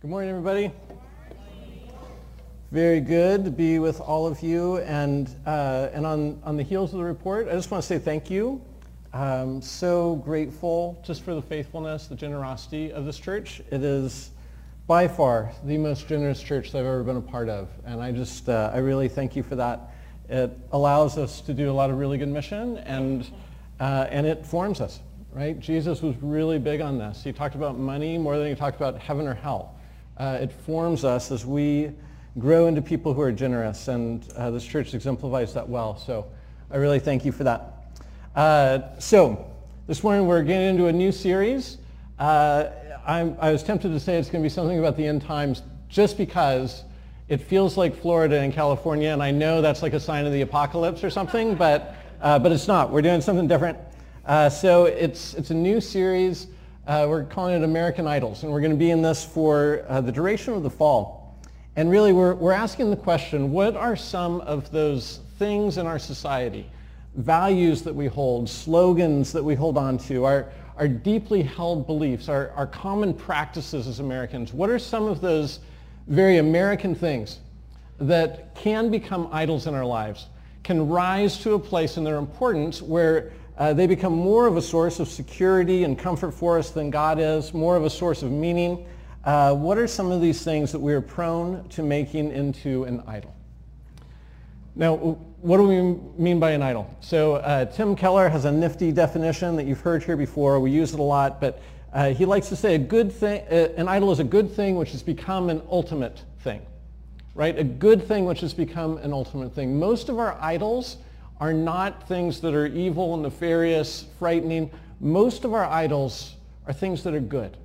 Good morning, everybody. Very good to be with all of you, and on the heels of the report, I just want to say thank you. I'm so grateful just for the faithfulness, the generosity of this church. It is by far the most generous church that I've ever been a part of, and I really thank you for that. It allows us to do a lot of really good mission, and it forms us, right? Jesus was really big on this. He talked about money more than he talked about heaven or hell. It forms us as we grow into people who are generous, and this church exemplifies that well, so I really thank you for that. So this morning we're getting into a new series. I was tempted to say it's going to be something about the end times just because it feels like Florida and California, and I know that's like a sign of the apocalypse or something, but it's not. We're doing something different. So it's a new series. We're calling it American Idols, and we're going to be in this for the duration of the fall. And really, we're asking the question, what are some of those things in our society, values that we hold, slogans that we hold on to, our deeply held beliefs, our common practices as Americans? What are some of those very American things that can become idols in our lives, can rise to a place in their importance where they become more of a source of security and comfort for us than God is, more of a source of meaning. What are some of these things that we are prone to making into an idol? Now, what do we mean by an idol? So Tim Keller has a nifty definition that you've heard here before. We use it a lot, but he likes to say a good thing. An idol is a good thing which has become an ultimate thing, right? A good thing which has become an ultimate thing. Most of our idols are not things that are evil, nefarious, frightening. Most of our idols are things that are good.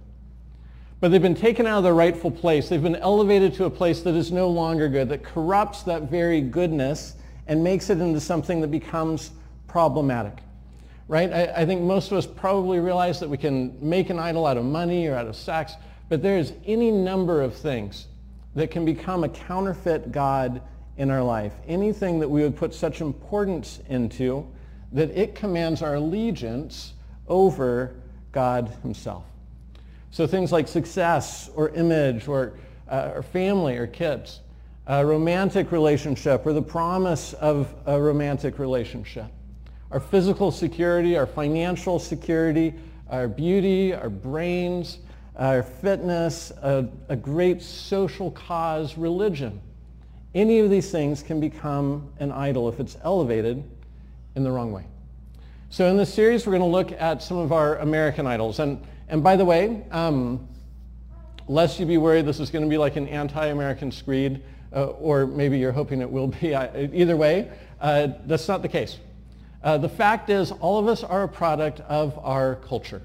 But they've been taken out of their rightful place. They've been elevated to a place that is no longer good, that corrupts that very goodness and makes it into something that becomes problematic, right? I think most of us probably realize that we can make an idol out of money or out of sex, but there is any number of things that can become a counterfeit God in our life, anything that we would put such importance into that it commands our allegiance over God himself. So things like success or image or family or kids, a romantic relationship or the promise of a romantic relationship, our physical security, our financial security, our beauty, our brains, our fitness, a great social cause, religion. Any of these things can become an idol if it's elevated in the wrong way. So in this series, we're going to look at some of our American idols. And by the way, lest you be worried, this is going to be like an anti-American screed, or maybe you're hoping it will be. Either way, that's not the case. The fact is, all of us are a product of our culture.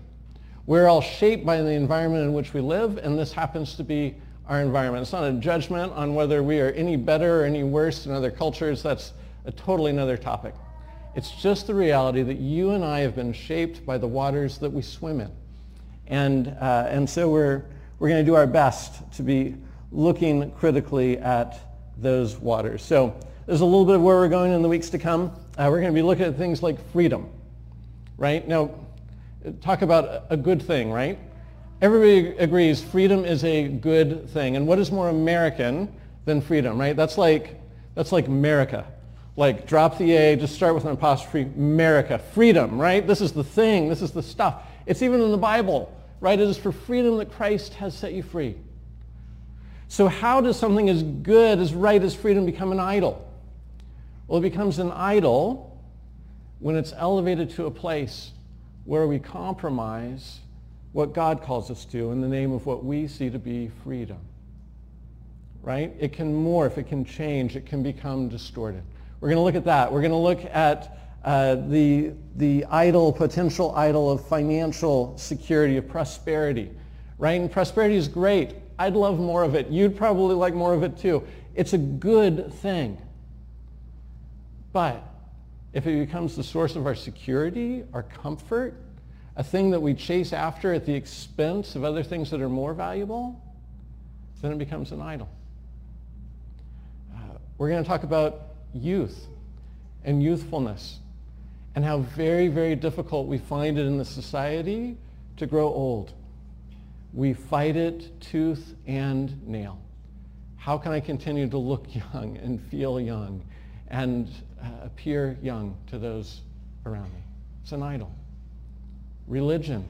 We're all shaped by the environment in which we live, and this happens to be our environment. It's not a judgment on whether we are any better or any worse than other cultures. That's a totally another topic. It's just the reality that you and I have been shaped by the waters that we swim in. And so we're going to do our best to be looking critically at those waters. So there's a little bit of where we're going in the weeks to come. We're going to be looking at things like freedom, right? Now, talk about a good thing, right? Everybody agrees freedom is a good thing. And what is more American than freedom, right? That's like America. Like drop the A, just start with an apostrophe, America. Freedom, right? This is the thing. This is the stuff. It's even in the Bible, right? It is for freedom that Christ has set you free. So how does something as good, as right as freedom become an idol? Well, it becomes an idol when it's elevated to a place where we compromise what God calls us to in the name of what we see to be freedom, right? It can morph, it can change, it can become distorted. We're going to look at that. We're going to look at the idol, potential idol of financial security, of prosperity, right? And prosperity is great. I'd love more of it. You'd probably like more of it too. It's a good thing. But if it becomes the source of our security, our comfort, a thing that we chase after at the expense of other things that are more valuable, then it becomes an idol. We're going to talk about youth and youthfulness and how very, very difficult we find it in the society to grow old, We fight it tooth and nail. How can I continue to look young and feel young and appear young to those around me? It's an idol. Religion.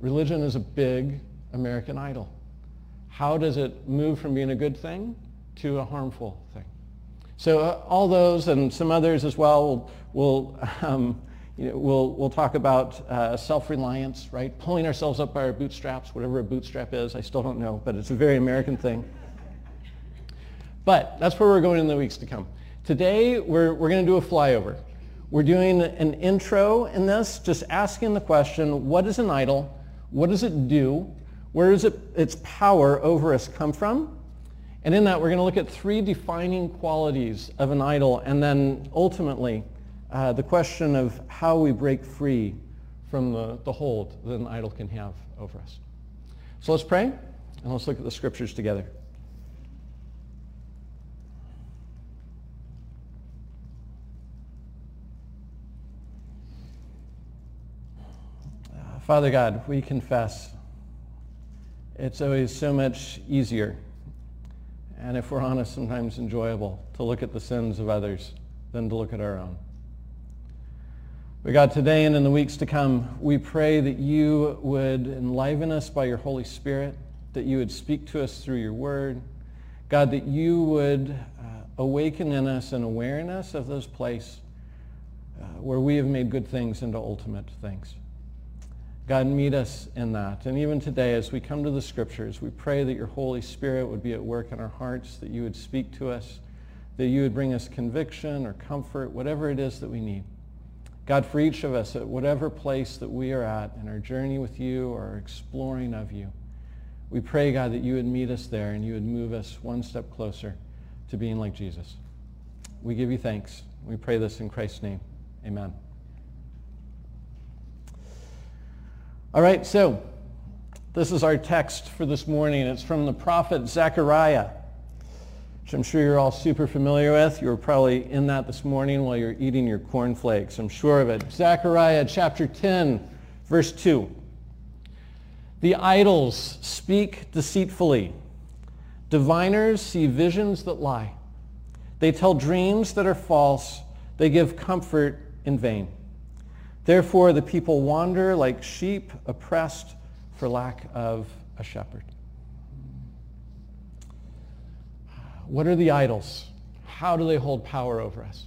Religion is a big American idol. How does it move from being a good thing to a harmful thing? So all those and some others as well, we'll talk about self-reliance, right? Pulling ourselves up by our bootstraps, whatever a bootstrap is. I still don't know, but it's a very American thing. But that's where we're going in the weeks to come. Today, we're going to do a flyover. We're doing an intro in this, just asking the question, what is an idol? What does it do? Where does its power over us come from? And in that, we're going to look at three defining qualities of an idol, and then ultimately, the question of how we break free from the hold that an idol can have over us. So let's pray, and let's look at the scriptures together. Father God, we confess it's always so much easier, and if we're honest, sometimes enjoyable, to look at the sins of others than to look at our own. But God, today and in the weeks to come, we pray that you would enliven us by your Holy Spirit, that you would speak to us through your word. God, that you would awaken in us an awareness of those places where we have made good things into ultimate things. God, meet us in that. And even today, as we come to the scriptures, we pray that your Holy Spirit would be at work in our hearts, that you would speak to us, that you would bring us conviction or comfort, whatever it is that we need. God, for each of us, at whatever place that we are at in our journey with you or our exploring of you, we pray, God, that you would meet us there and you would move us one step closer to being like Jesus. We give you thanks. We pray this in Christ's name. Amen. All right, so this is our text for this morning. It's from the prophet Zechariah, which I'm sure you're all super familiar with. You were probably in that this morning while you're eating your cornflakes. I'm sure of it. Zechariah chapter 10, verse 2. The idols speak deceitfully. Diviners see visions that lie. They tell dreams that are false. They give comfort in vain. Therefore, the people wander like sheep, oppressed for lack of a shepherd. What are the idols? How do they hold power over us?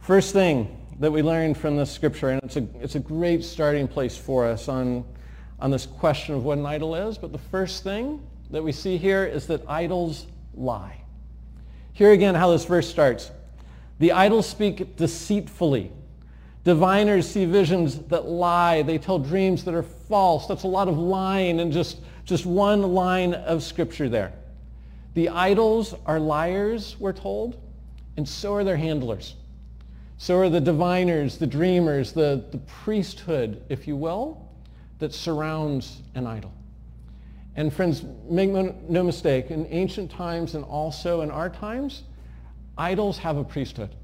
First thing that we learn from this scripture, and it's a great starting place for us on this question of what an idol is, but the first thing that we see here is that idols lie. Here again how this verse starts. The idols speak deceitfully. Diviners see visions that lie. They tell dreams that are false. That's a lot of lying and just one line of scripture there. The idols are liars, we're told, and so are their handlers. So are the diviners, the dreamers, the priesthood, if you will, that surrounds an idol. And friends, make no mistake, in ancient times and also in our times, idols have a priesthood.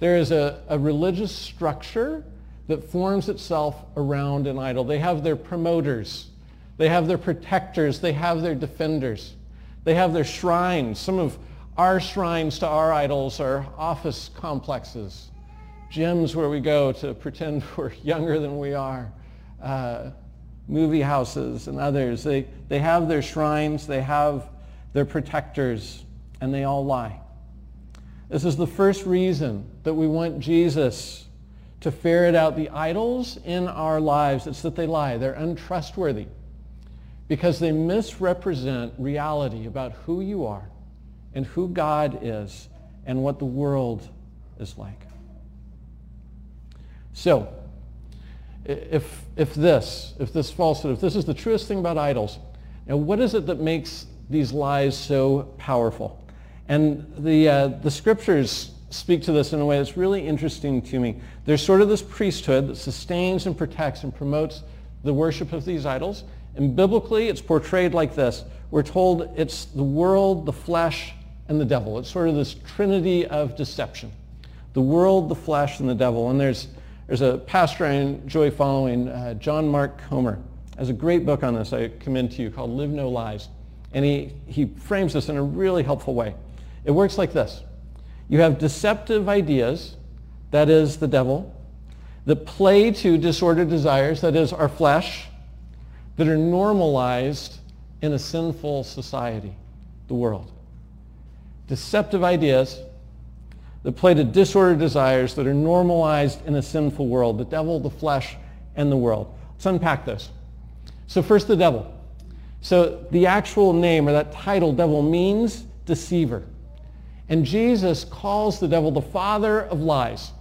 There is a religious structure that forms itself around an idol. They have their promoters. They have their protectors. They have their defenders. They have their shrines. Some of our shrines to our idols are office complexes, gyms where we go to pretend we're younger than we are, movie houses and others. They have their shrines. They have their protectors, and they all lie. This is the first reason that we want Jesus to ferret out the idols in our lives. It's that they lie. They're untrustworthy because they misrepresent reality about who you are and who God is and what the world is like. So if this falsehood, if this is the truest thing about idols, now what is it that makes these lies so powerful? And the scriptures speak to this in a way that's really interesting to me. There's sort of this priesthood that sustains and protects and promotes the worship of these idols. And biblically, it's portrayed like this. We're told it's the world, the flesh, and the devil. It's sort of this trinity of deception. The world, the flesh, and the devil. And there's a pastor I enjoy following, John Mark Comer. There's a great book on this I commend to you called Live No Lies. And he frames this in a really helpful way. It works like this. You have deceptive ideas, that is the devil, that play to disordered desires, that is our flesh, that are normalized in a sinful society, the world. Deceptive ideas that play to disordered desires that are normalized in a sinful world, the devil, the flesh, and the world. Let's unpack this. So first, the devil. So the actual name or that title, devil, means deceiver. And Jesus calls the devil the father of lies.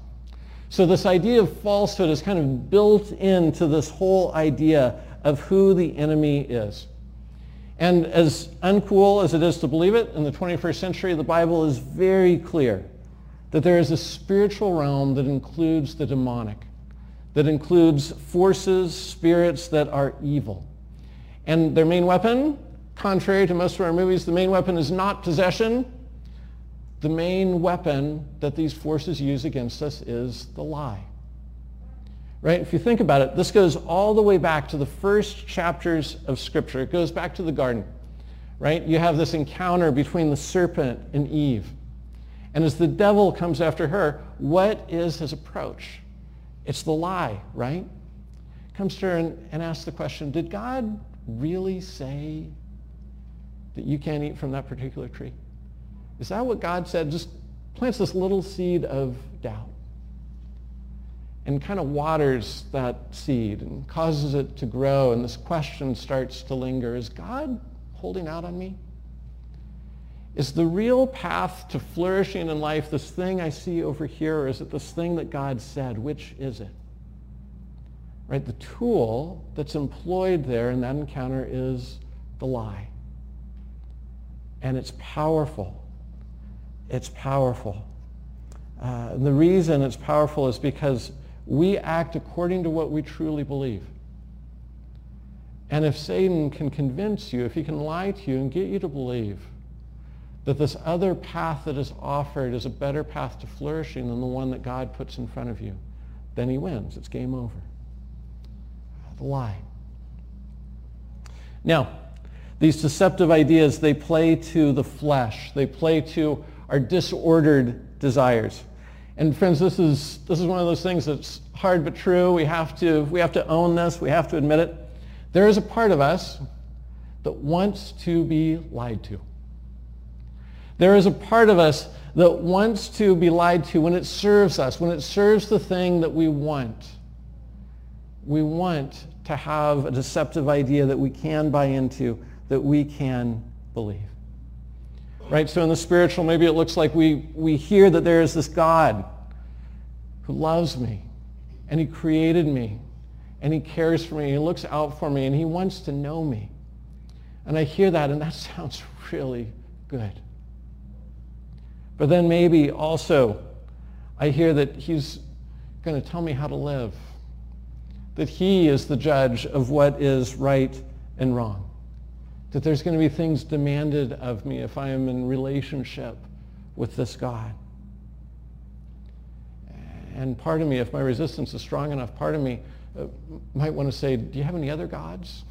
So this idea of falsehood is kind of built into this whole idea of who the enemy is. And as uncool as it is to believe it, in the 21st century, the Bible is very clear that there is a spiritual realm that includes the demonic, that includes forces, spirits that are evil. And their main weapon, contrary to most of our movies, the main weapon is not possession. The main weapon that these forces use against us is the lie. Right? If you think about it, this goes all the way back to the first chapters of Scripture. It goes back to the garden. Right? You have this encounter between the serpent and Eve. And as the devil comes after her, what is his approach? It's the lie, right? Comes to her and asks the question, did God really say that you can't eat from that particular tree? Is that what God said? Just plants this little seed of doubt and kind of waters that seed and causes it to grow, and this question starts to linger. Is God holding out on me? Is the real path to flourishing in life this thing I see over here, or is it this thing that God said? Which is it? Right? The tool that's employed there in that encounter is the lie. And it's powerful. It's powerful. And the reason it's powerful is because we act according to what we truly believe. And if Satan can convince you, if he can lie to you and get you to believe that this other path that is offered is a better path to flourishing than the one that God puts in front of you, then he wins. It's game over. The lie. Now, these deceptive ideas, they play to the flesh. They play to our disordered desires. And friends, this is one of those things that's hard but true. We have to own this. We have to admit it. There is a part of us that wants to be lied to. There is a part of us that wants to be lied to when it serves us, when it serves the thing that we want. We want to have a deceptive idea that we can buy into, that we can believe. Right? So in the spiritual, maybe it looks like we hear that there is this God who loves me, and he created me, and he cares for me, and he looks out for me, and he wants to know me. And I hear that, and that sounds really good. But then maybe also I hear that he's going to tell me how to live, that he is the judge of what is right and wrong, that there's going to be things demanded of me if I am in relationship with this God. And part of me, if my resistance is strong enough, part of me might want to say, do you have any other gods?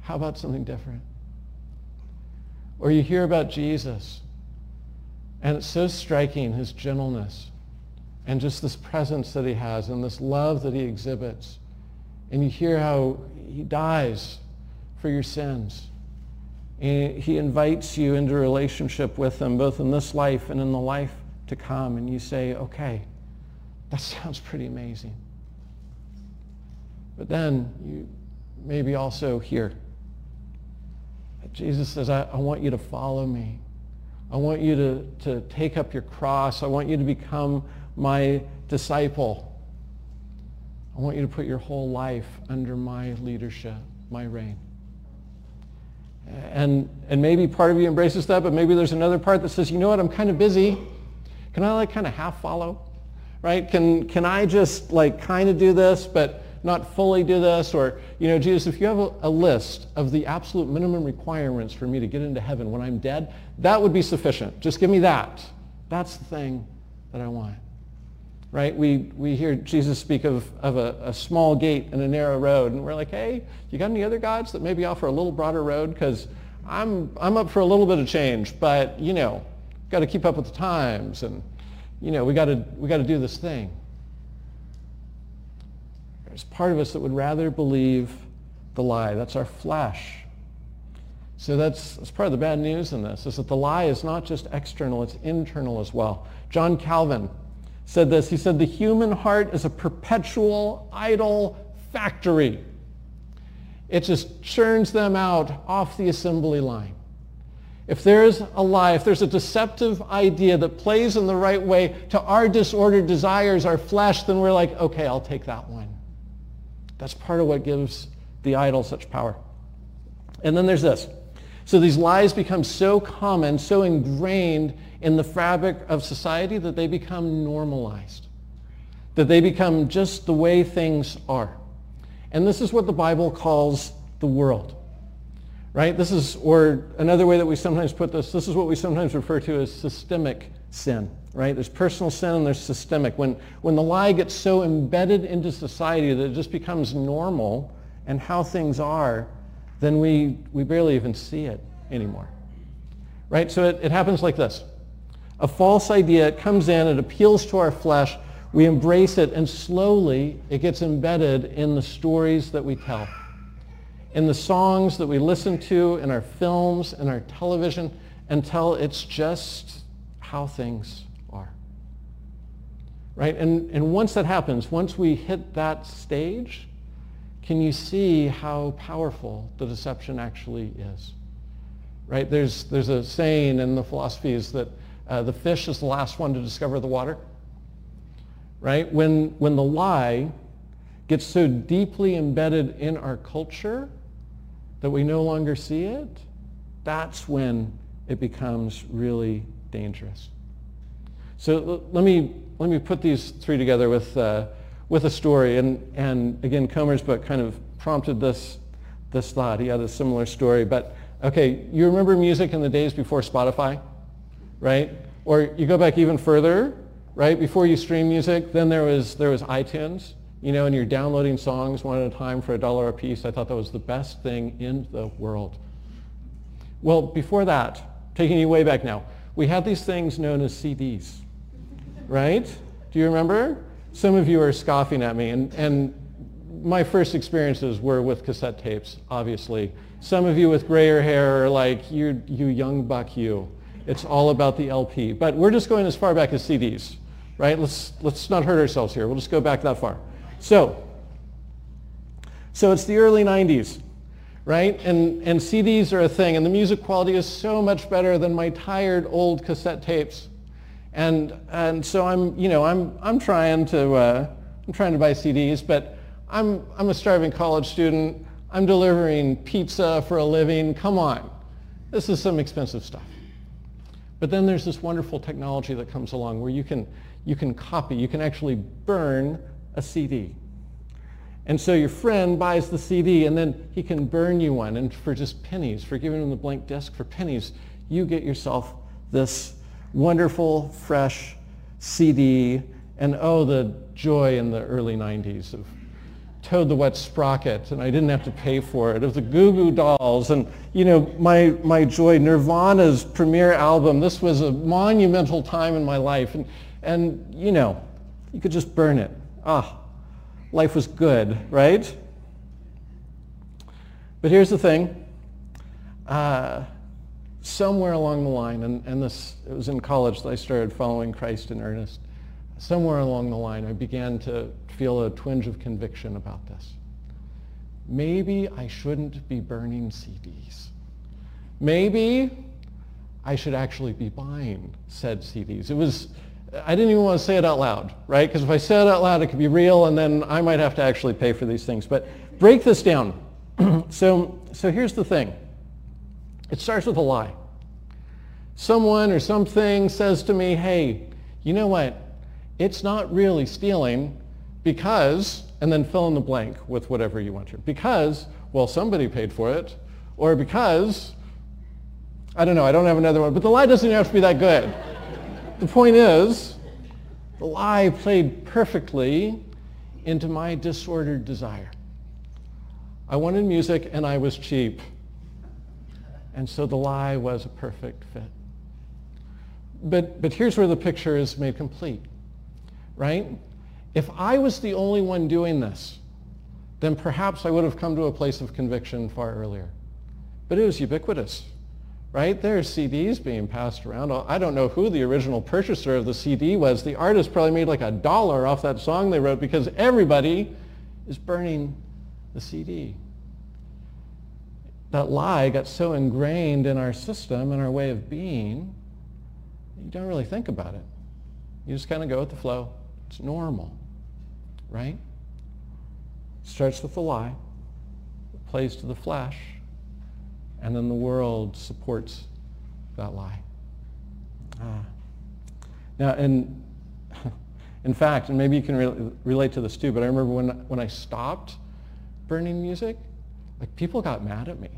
How about something different? Or you hear about Jesus, and it's so striking, his gentleness, and just this presence that he has, and this love that he exhibits. And you hear how he dies for your sins. And he invites you into a relationship with him, both in this life and in the life to come. And you say, okay, that sounds pretty amazing. But then you maybe also hear that Jesus says, I want you to follow me. I want you to take up your cross. I want you to become my disciple. I want you to put your whole life under my leadership, my reign. And maybe part of you embraces that, but maybe there's another part that says, you know what, I'm kind of busy. Can I like kind of half follow? Right? Can I just like kind of do this, but not fully do this? Or, you know, Jesus, if you have a list of the absolute minimum requirements for me to get into heaven when I'm dead, that would be sufficient. Just give me that. That's the thing that I want. right? We hear Jesus speak of a small gate and a narrow road, and we're like, hey, you got any other gods that maybe offer a little broader road? Because I'm up for a little bit of change, but, you know, got to keep up with the times, and, you know, we got to do this thing. There's part of us that would rather believe the lie. That's our flesh. So that's part of the bad news in this, is that the lie is not just external, it's internal as well. John Calvin said this. He said, the human heart is a perpetual idol factory. It just churns them out off the assembly line. If there's a lie, if there's a deceptive idea that plays in the right way to our disordered desires, our flesh, then we're like, okay, I'll take that one. That's part of what gives the idol such power. And then there's this. So these lies become so common, so ingrained in the fabric of society that they become normalized, that they become just the way things are. And this is what the Bible calls the world, right? This is, or another way that we sometimes put this is what we sometimes refer to as systemic sin, right? There's personal sin and there's systemic. When the lie gets so embedded into society that it just becomes normal and how things are, then we barely even see it anymore, right? So it happens like this. A false idea, it comes in, it appeals to our flesh, we embrace it, and slowly it gets embedded in the stories that we tell, in the songs that we listen to, in our films, in our television, until it's just how things are, right? And once that happens, once we hit that stage, can you see how powerful the deception actually is? Right? There's a saying in the philosophies that the fish is the last one to discover the water. Right? When the lie gets so deeply embedded in our culture that we no longer see it, that's when it becomes really dangerous. So let me put these three together with a story, and again, Comer's book kind of prompted this thought. He had a similar story, but okay, you remember music in the days before Spotify, right? Or you go back even further, right? Before you stream music, then there was iTunes, you know, and you're downloading songs one at a time for $1 a piece. I thought that was the best thing in the world. Well, before that, taking you way back now, we had these things known as CDs, right? Do you remember? Some of you are scoffing at me, and my first experiences were with cassette tapes, obviously. Some of you with grayer hair are like, you young buck you. It's all about the LP. But we're just going as far back as CDs, right? Let's not hurt ourselves here. We'll just go back that far. So it's the early 90s, right? And CDs are a thing, and the music quality is so much better than my tired old cassette tapes. And so I'm trying to buy CDs, but I'm a starving college student. I'm delivering pizza for a living. Come on, this is some expensive stuff. But then there's this wonderful technology that comes along where you can copy, you can actually burn a CD. And so your friend buys the CD, and then he can burn you one, and for just pennies, for giving him the blank disc for pennies, you get yourself this wonderful, fresh CD, and oh, the joy in the early 90s of Toad the Wet Sprocket, and I didn't have to pay for it, of the Goo Goo Dolls, and, you know, my joy, Nirvana's premiere album. This was a monumental time in my life, and you know, you could just burn it. Ah, life was good, right? But here's the thing. Somewhere along the line, and this, it was in college that I started following Christ in earnest, somewhere along the line I began to feel a twinge of conviction about this. Maybe I shouldn't be burning CDs. Maybe I should actually be buying said CDs. I didn't even want to say it out loud, right? Because if I said it out loud, it could be real, and then I might have to actually pay for these things. But break this down. So here's the thing. It starts with a lie. Someone or something says to me, hey, you know what? It's not really stealing because, and then fill in the blank with whatever you want to. Because, well, somebody paid for it, or because, I don't know, I don't have another one, but the lie doesn't have to be that good. The point is, The lie played perfectly into my disordered desire. I wanted music and I was cheap. And so the lie was a perfect fit. But here's where the picture is made complete, right? If I was the only one doing this, then perhaps I would have come to a place of conviction far earlier. But it was ubiquitous, right? There are CDs being passed around. I don't know who the original purchaser of the CD was. The artist probably made like $1 off that song they wrote because everybody is burning the CD. That lie got so ingrained in our system and our way of being, you don't really think about it. You just kind of go with the flow. It's normal, right? Starts with the lie, plays to the flesh, and then the world supports that lie. Now, in fact, and maybe you can relate to this too, but I remember when I stopped burning music, like people got mad at me.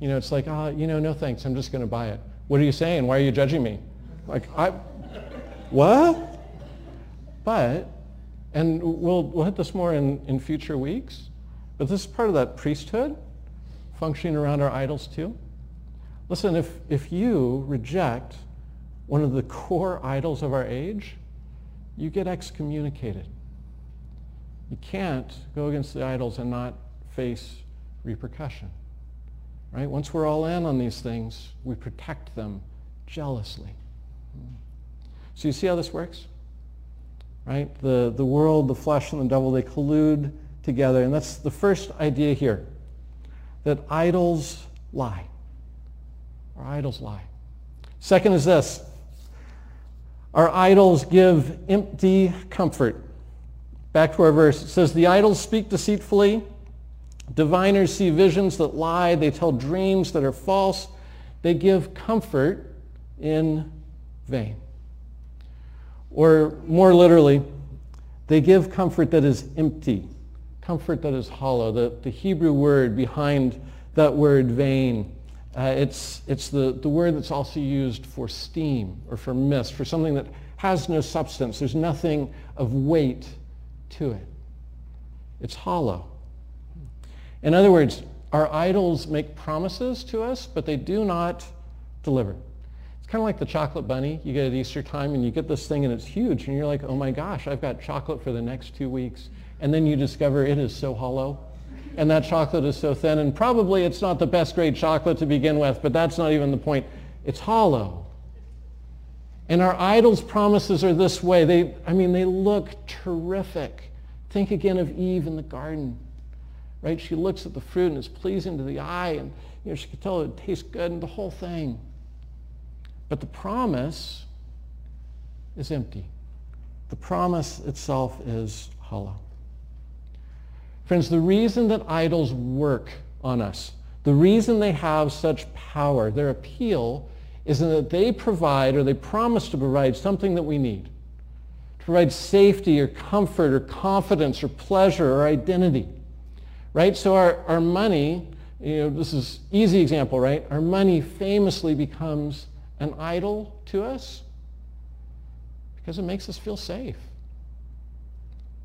You know, it's like, oh, you know, no thanks, I'm just going to buy it. What are you saying? Why are you judging me? Like, what? But, and we'll hit this more in future weeks, but this is part of that priesthood, functioning around our idols too. Listen, if you reject one of the core idols of our age, you get excommunicated. You can't go against the idols and not face repercussion, right? Once we're all in on these things, we protect them jealously. So you see how this works, right? The world, the flesh, and the devil, they collude together. And that's the first idea here, that idols lie. Our idols lie. Second is this. Our idols give empty comfort. Back to our verse. It says, the idols speak deceitfully. Diviners see visions that lie. They tell dreams that are false. They give comfort in vain. Or more literally, they give comfort that is empty, comfort that is hollow. The Hebrew word behind that word vain, it's the word that's also used for steam or for mist, for something that has no substance. There's nothing of weight to it. It's hollow. In other words, our idols make promises to us, but they do not deliver. It's kind of like the chocolate bunny you get at Easter time, and you get this thing and it's huge, and you're like, oh my gosh, I've got chocolate for the next 2 weeks. And then you discover it is so hollow, and that chocolate is so thin, and probably it's not the best grade chocolate to begin with, but that's not even the point. It's hollow. And our idols' promises are this way. They look terrific. Think again of Eve in the garden, right? She looks at the fruit and it's pleasing to the eye, and you know, she could tell it tastes good and the whole thing. But the promise is empty. The promise itself is hollow. Friends, the reason that idols work on us, the reason they have such power, their appeal, is that they provide, or they promise to provide, something that we need. To provide safety or comfort or confidence or pleasure or identity. Right? So our money, you know, this is an easy example, right? Our money famously becomes an idol to us because it makes us feel safe,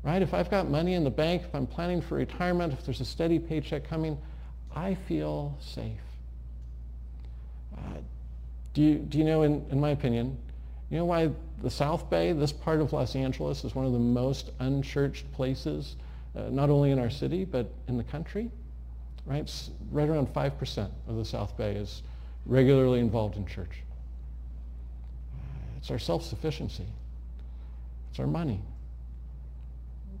right? If I've got money in the bank, if I'm planning for retirement, if there's a steady paycheck coming, I feel safe. Do you know, in my opinion, you know why the South Bay, this part of Los Angeles, is one of the most unchurched places, not only in our city, but in the country, right? It's right around 5% of the South Bay is regularly involved in church. It's our self-sufficiency. It's our money.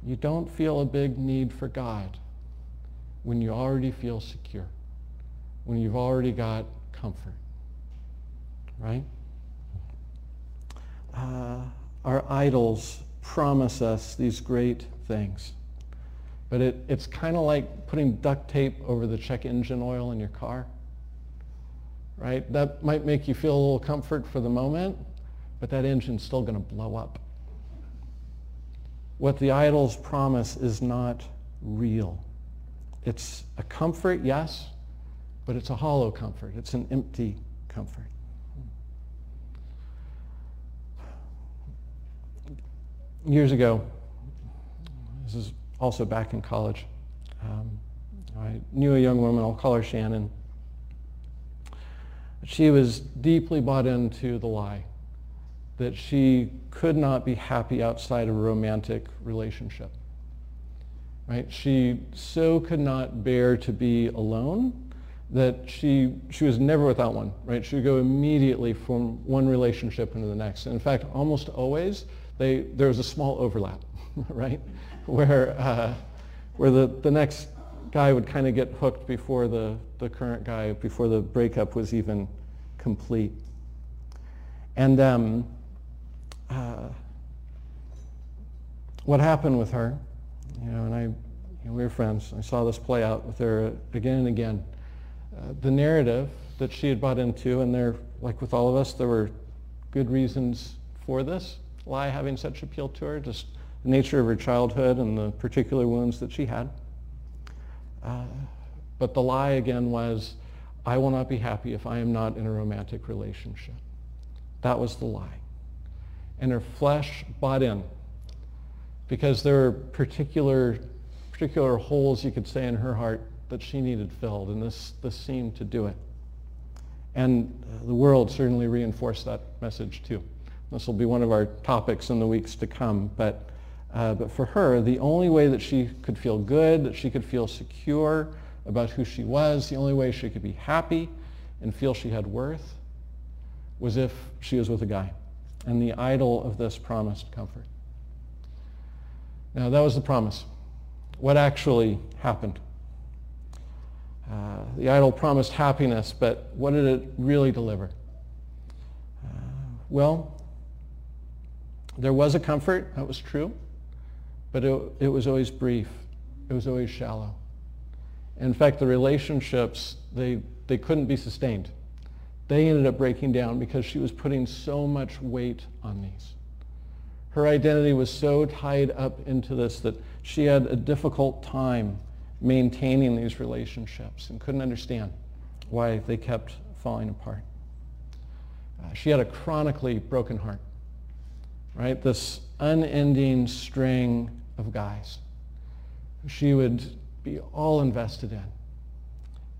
You don't feel a big need for God when you already feel secure, when you've already got comfort, right? Our idols promise us these great things, but it's kind of like putting duct tape over the check engine oil in your car, right? That might make you feel a little comfort for the moment, but that engine's still going to blow up. What the idols promise is not real. It's a comfort, yes, but it's a hollow comfort. It's an empty comfort. years ago, this is also back in college, I knew a young woman, I'll call her Shannon. She was deeply bought into the lie that she could not be happy outside of a romantic relationship. Right? She so could not bear to be alone that she was never without one. Right? She would go immediately from one relationship into the next. And in fact, almost always, there was a small overlap, right? Where the next guy would kind of get hooked before the current guy, before the breakup was even complete. And what happened with her, you know, and we were friends. I saw this play out with her again and again. The narrative that she had bought into, and there, like with all of us, there were good reasons for this lie having such appeal to her, just the nature of her childhood and the particular wounds that she had. But the lie again was, I will not be happy if I am not in a romantic relationship. That was the lie. And her flesh bought in, because there were particular holes, you could say, in her heart that she needed filled, and this seemed to do it. And the world certainly reinforced that message too. This will be one of our topics in the weeks to come, but for her, the only way that she could feel good, that she could feel secure about who she was, the only way she could be happy and feel she had worth was if she was with a guy. And the idol of this promised comfort. Now, that was the promise. What actually happened? The idol promised happiness, but what did it really deliver? Well, there was a comfort, that was true, but it was always brief. It was always shallow. And in fact, the relationships, they couldn't be sustained. They ended up breaking down because she was putting so much weight on these. Her identity was so tied up into this that she had a difficult time maintaining these relationships and couldn't understand why they kept falling apart. She had a chronically broken heart, right? This unending string of guys she would be all invested in.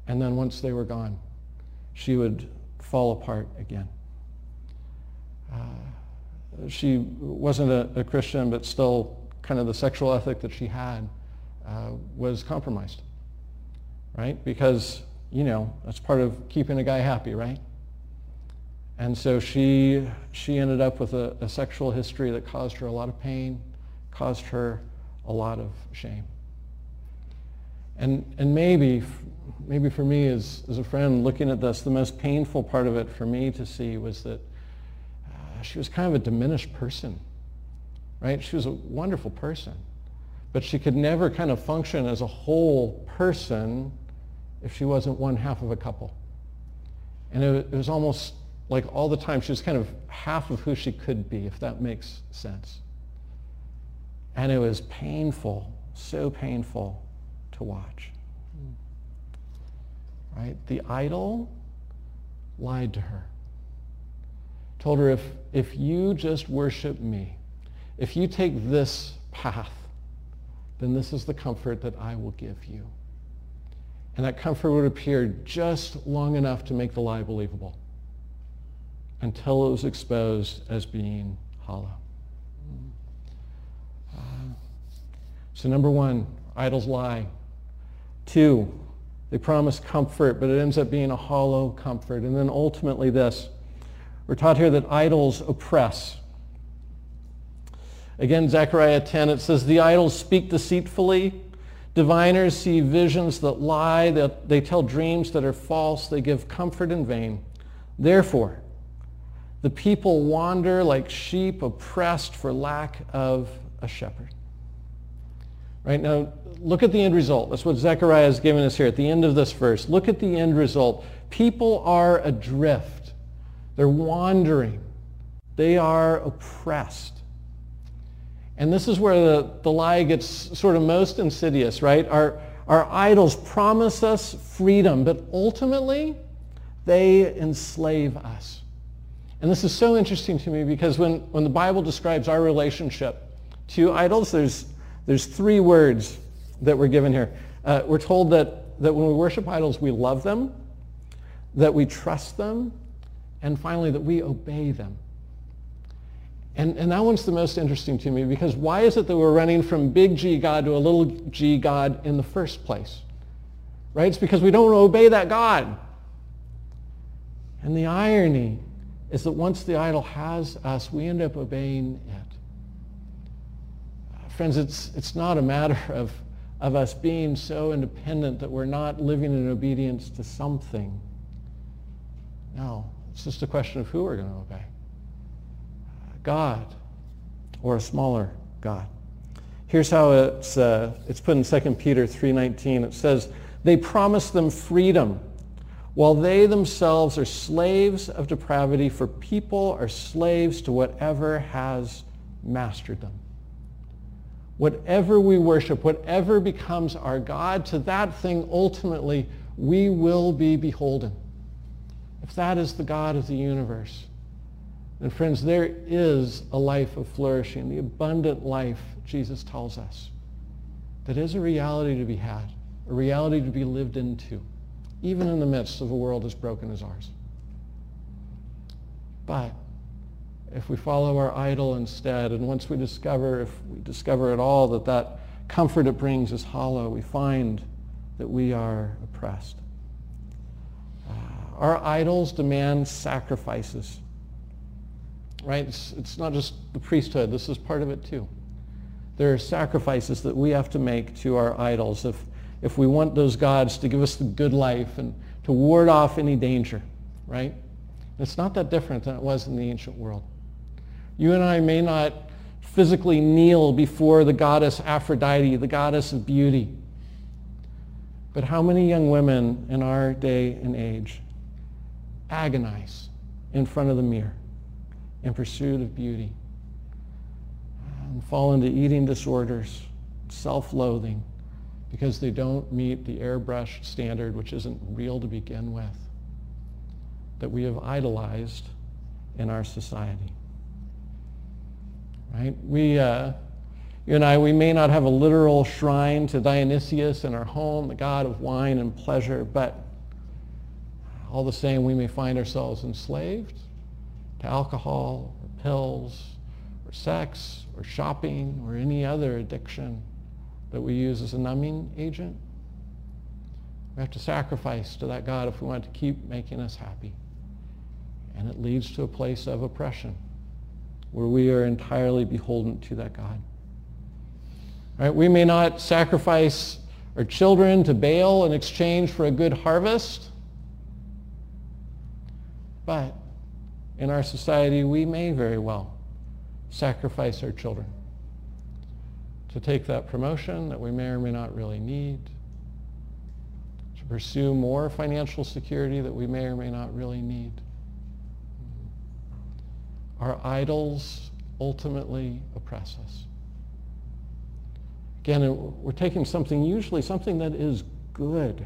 And then once they were gone, she would fall apart again. She wasn't a Christian, but still kind of the sexual ethic that she had was compromised, right? Because, you know, that's part of keeping a guy happy, right? And so she ended up with a sexual history that caused her a lot of pain, caused her a lot of shame. And maybe for me as a friend looking at this, the most painful part of it for me to see was that she was kind of a diminished person, right? She was a wonderful person, but she could never kind of function as a whole person if she wasn't one half of a couple. And it was almost like all the time, she was kind of half of who she could be, if that makes sense. And it was painful, so painful to watch. Right? The idol lied to her. Told her, if you just worship me, if you take this path, then this is the comfort that I will give you. And that comfort would appear just long enough to make the lie believable, until it was exposed as being hollow. So number one, idols lie. Two, they promise comfort, but it ends up being a hollow comfort. And then ultimately this, we're taught here that idols oppress. Again, Zechariah 10, it says, the idols speak deceitfully. Diviners see visions that lie, that they tell dreams that are false. They give comfort in vain. Therefore, the people wander like sheep oppressed for lack of a shepherd. Right now, look at the end result. That's what Zechariah is giving us here at the end of this verse. Look at the end result. People are adrift. They're wandering. They are oppressed. And this is where the lie gets sort of most insidious, right? Our idols promise us freedom, but ultimately, they enslave us. And this is so interesting to me because when the Bible describes our relationship to idols. There's three words that we're given here. We're told that when we worship idols, we love them, that we trust them, and finally, that we obey them. And that one's the most interesting to me, because why is it that we're running from big G God to a little g God in the first place? Right? It's because we don't obey that God. And the irony is that once the idol has us, we end up obeying it. Friends, it's not a matter of us being so independent that we're not living in obedience to something. No, it's just a question of who we're going to obey. God, or a smaller God. Here's how it's put in 2 Peter 3:19. It says, "They promise them freedom, while they themselves are slaves of depravity, for people are slaves to whatever has mastered them." Whatever we worship, whatever becomes our God, to that thing ultimately we will be beholden. If that is the God of the universe, then friends, there is a life of flourishing, the abundant life, Jesus tells us, that is a reality to be had, a reality to be lived into, even in the midst of a world as broken as ours. But if we follow our idol instead, and once we discover, if we discover at all, that comfort it brings is hollow, we find that we are oppressed. Our idols demand sacrifices, right? It's not just the priesthood. This is part of it too. There are sacrifices that we have to make to our idols if we want those gods to give us the good life and to ward off any danger, right? And it's not that different than it was in the ancient world. You and I may not physically kneel before the goddess Aphrodite, the goddess of beauty, but how many young women in our day and age agonize in front of the mirror in pursuit of beauty and fall into eating disorders, self-loathing, because they don't meet the airbrush standard, which isn't real to begin with, that we have idolized in our society. Right? You and I, we may not have a literal shrine to Dionysius in our home, the god of wine and pleasure, but all the same, we may find ourselves enslaved to alcohol or pills or sex or shopping or any other addiction that we use as a numbing agent. We have to sacrifice to that God if we want to keep making us happy. And it leads to a place of oppression where we are entirely beholden to that God. All right, we may not sacrifice our children to Baal in exchange for a good harvest, but in our society we may very well sacrifice our children to take that promotion that we may or may not really need, to pursue more financial security that we may or may not really need. Our idols ultimately oppress us. Again, we're taking something, usually something that is good,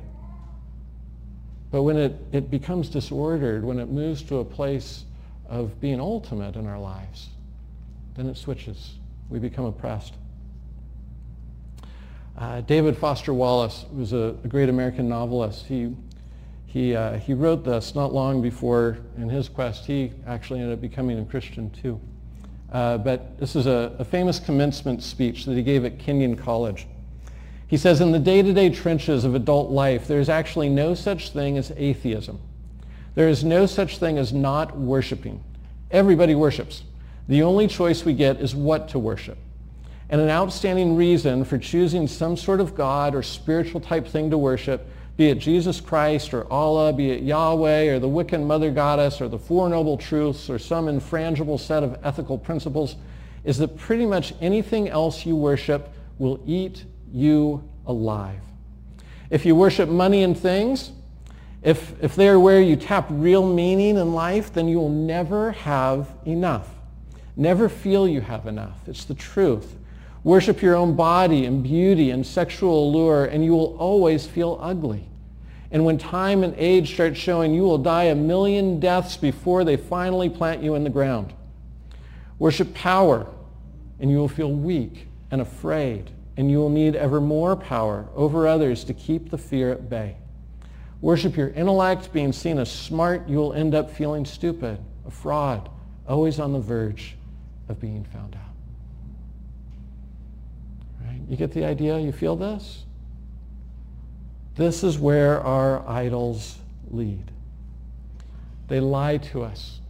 but when it becomes disordered, when it moves to a place of being ultimate in our lives, then it switches. We become oppressed. David Foster Wallace was a great American novelist. He wrote this not long before, in his quest, he actually ended up becoming a Christian too. But this is a famous commencement speech that he gave at Kenyon College. He says, "In the day-to-day trenches of adult life, there is actually no such thing as atheism. There is no such thing as not worshiping. Everybody worships. The only choice we get is what to worship. And an outstanding reason for choosing some sort of God or spiritual type thing to worship, be it Jesus Christ or Allah, be it Yahweh or the Wiccan Mother Goddess or the Four Noble Truths or some infrangible set of ethical principles, is that pretty much anything else you worship will eat you alive. If you worship money and things, if they are where you tap real meaning in life, then you will never have enough. Never feel you have enough. It's the truth. Worship your own body and beauty and sexual allure, and you will always feel ugly. And when time and age start showing, you will die 1,000,000 deaths before they finally plant you in the ground. Worship power, and you will feel weak and afraid, and you will need ever more power over others to keep the fear at bay. Worship your intellect, being seen as smart, you will end up feeling stupid, a fraud, always on the verge of being found out. Right? You get the idea? You feel this? This is where our idols lead. They lie to us.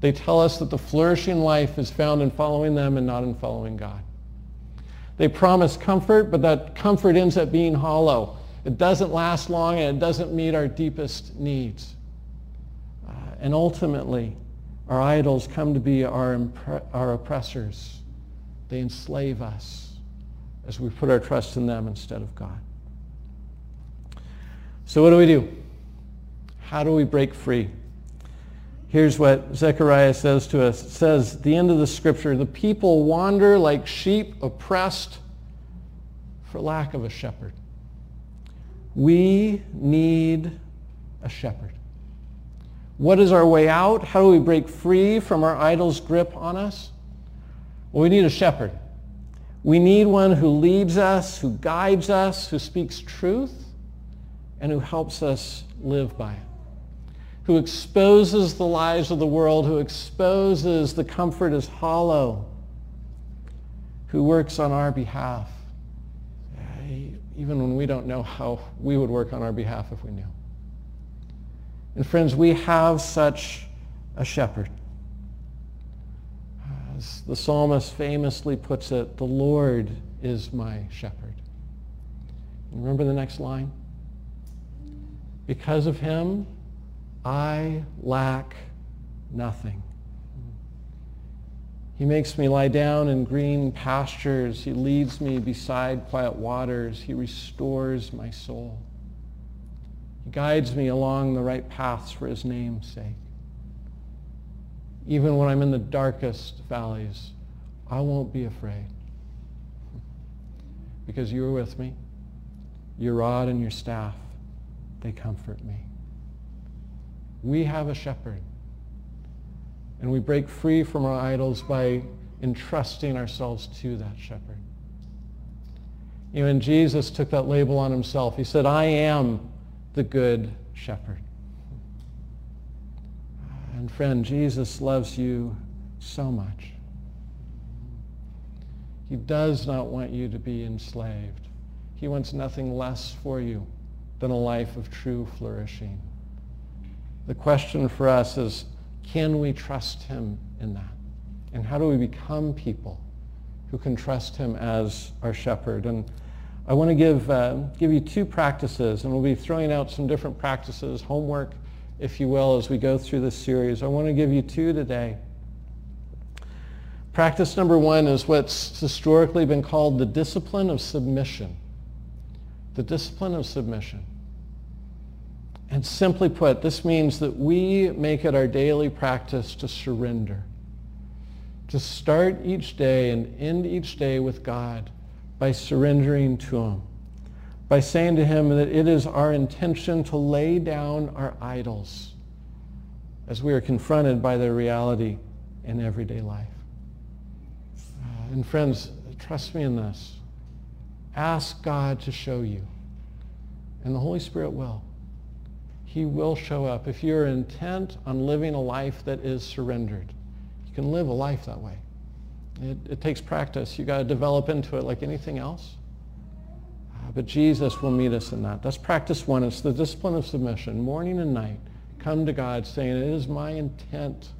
They tell us that the flourishing life is found in following them and not in following God. They promise comfort, but that comfort ends up being hollow. It doesn't last long, and it doesn't meet our deepest needs. And ultimately, our idols come to be our oppressors. They enslave us as we put our trust in them instead of God. So what do we do? How do we break free? Here's what Zechariah says to us. It says, at the end of the scripture, the people wander like sheep oppressed for lack of a shepherd. We need a shepherd. What is our way out? How do we break free from our idol's grip on us? Well, we need a shepherd. We need one who leads us, who guides us, who speaks truth, and who helps us live by it, who exposes the lies of the world, who exposes the comfort as hollow, who works on our behalf, even when we don't know how we would work on our behalf if we knew. And friends, we have such a shepherd. As the psalmist famously puts it, the Lord is my shepherd. Remember the next line? Because of him, I lack nothing. He makes me lie down in green pastures. He leads me beside quiet waters. He restores my soul. He guides me along the right paths for his name's sake. Even when I'm in the darkest valleys, I won't be afraid. Because you are with me. Your rod and your staff, they comfort me. We have a shepherd, and we break free from our idols by entrusting ourselves to that shepherd. Even Jesus took that label on himself. He said, I am the good shepherd. And friend, Jesus loves you so much. He does not want you to be enslaved. He wants nothing less for you than a life of true flourishing. The question for us is, can we trust him in that? And how do we become people who can trust him as our shepherd? And I want to give you two practices, and we'll be throwing out some different practices, homework, if you will, as we go through this series. I want to give you two today. Practice number one is what's historically been called the discipline of submission. The discipline of submission. And simply put, this means that we make it our daily practice to surrender, to start each day and end each day with God by surrendering to him, by saying to him that it is our intention to lay down our idols as we are confronted by their reality in everyday life. And friends, trust me in this. Ask God to show you, and the Holy Spirit will. He will show up. If you're intent on living a life that is surrendered, you can live a life that way. It takes practice. You've got to develop into it like anything else. But Jesus will meet us in that. That's practice one. It's the discipline of submission. Morning and night, come to God saying, it is my intent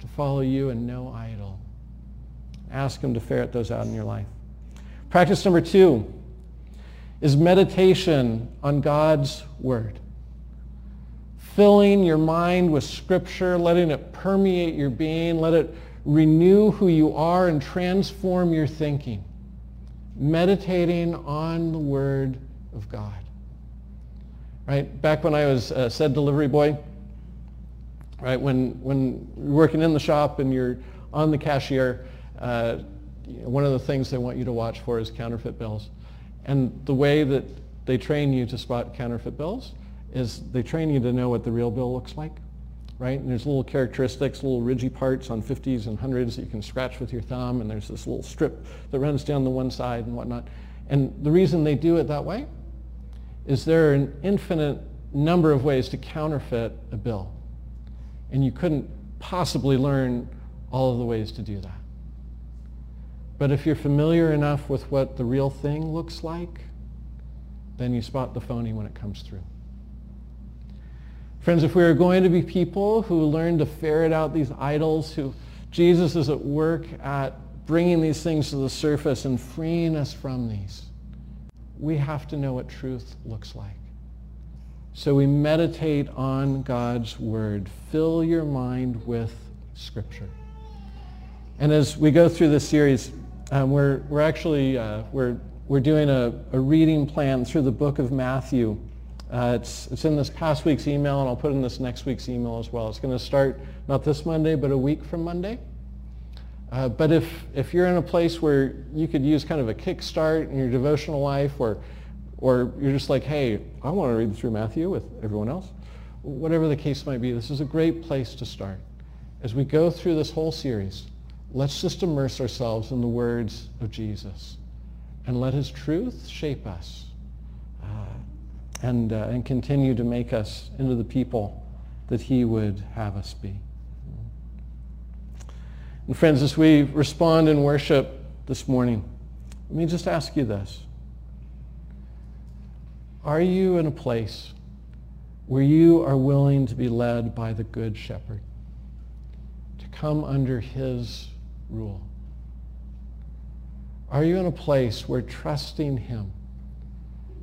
to follow you and no idol. Ask him to ferret those out in your life. Practice number two is meditation on God's word. Filling your mind with scripture, letting it permeate your being, let it renew who you are and transform your thinking. Meditating on the word of God. Right? Back when I was a said delivery boy, right, when you're working in the shop and you're on the cashier, one of the things they want you to watch for is counterfeit bills. And the way that they train you to spot counterfeit bills is they train you to know what the real bill looks like right? And there's little characteristics, little ridgy parts on 50s and 100s that you can scratch with your thumb, and there's this little strip that runs down the one side and whatnot. And the reason they do it that way is there are an infinite number of ways to counterfeit a bill. And you couldn't possibly learn all of the ways to do that. But if you're familiar enough with what the real thing looks like, then you spot the phony when it comes through. Friends, if we are going to be people who learn to ferret out these idols, who Jesus is at work at bringing these things to the surface and freeing us from these, we have to know what truth looks like. So we meditate on God's word. Fill your mind with Scripture. And as we go through this series, we're doing a reading plan through the book of Matthew. It's in this past week's email, and I'll put it in this next week's email as well. It's going to start not this Monday, but a week from Monday. But if you're in a place where you could use kind of a kickstart in your devotional life, or you're just like, hey, I want to read through Matthew with everyone else, whatever the case might be, this is a great place to start. As we go through this whole series, let's just immerse ourselves in the words of Jesus and let his truth shape us and continue to make us into the people that he would have us be. And friends, as we respond in worship this morning, let me just ask you this. Are you in a place where you are willing to be led by the Good Shepherd, to come under his rule? Are you in a place where trusting him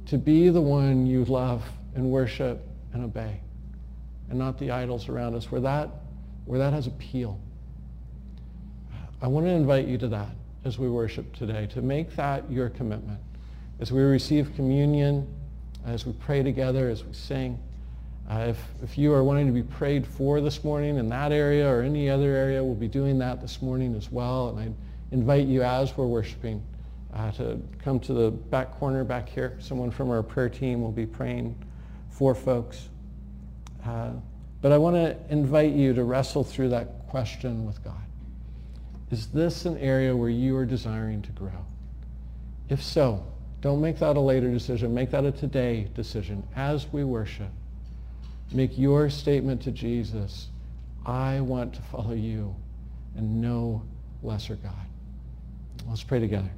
to be the one you love and worship and obey, and not the idols around us, where that has appeal? I want to invite you to that as we worship today, to make that your commitment. As we receive communion, as we pray together, as we sing, if you are wanting to be prayed for this morning in that area or any other area, we'll be doing that this morning as well. And I invite you as we're worshiping to come to the back corner back here. Someone from our prayer team will be praying for folks. But I want to invite you to wrestle through that question with God. Is this an area where you are desiring to grow? If so, don't make that a later decision. Make that a today decision. As we worship, make your statement to Jesus, I want to follow you and no lesser God. Let's pray together.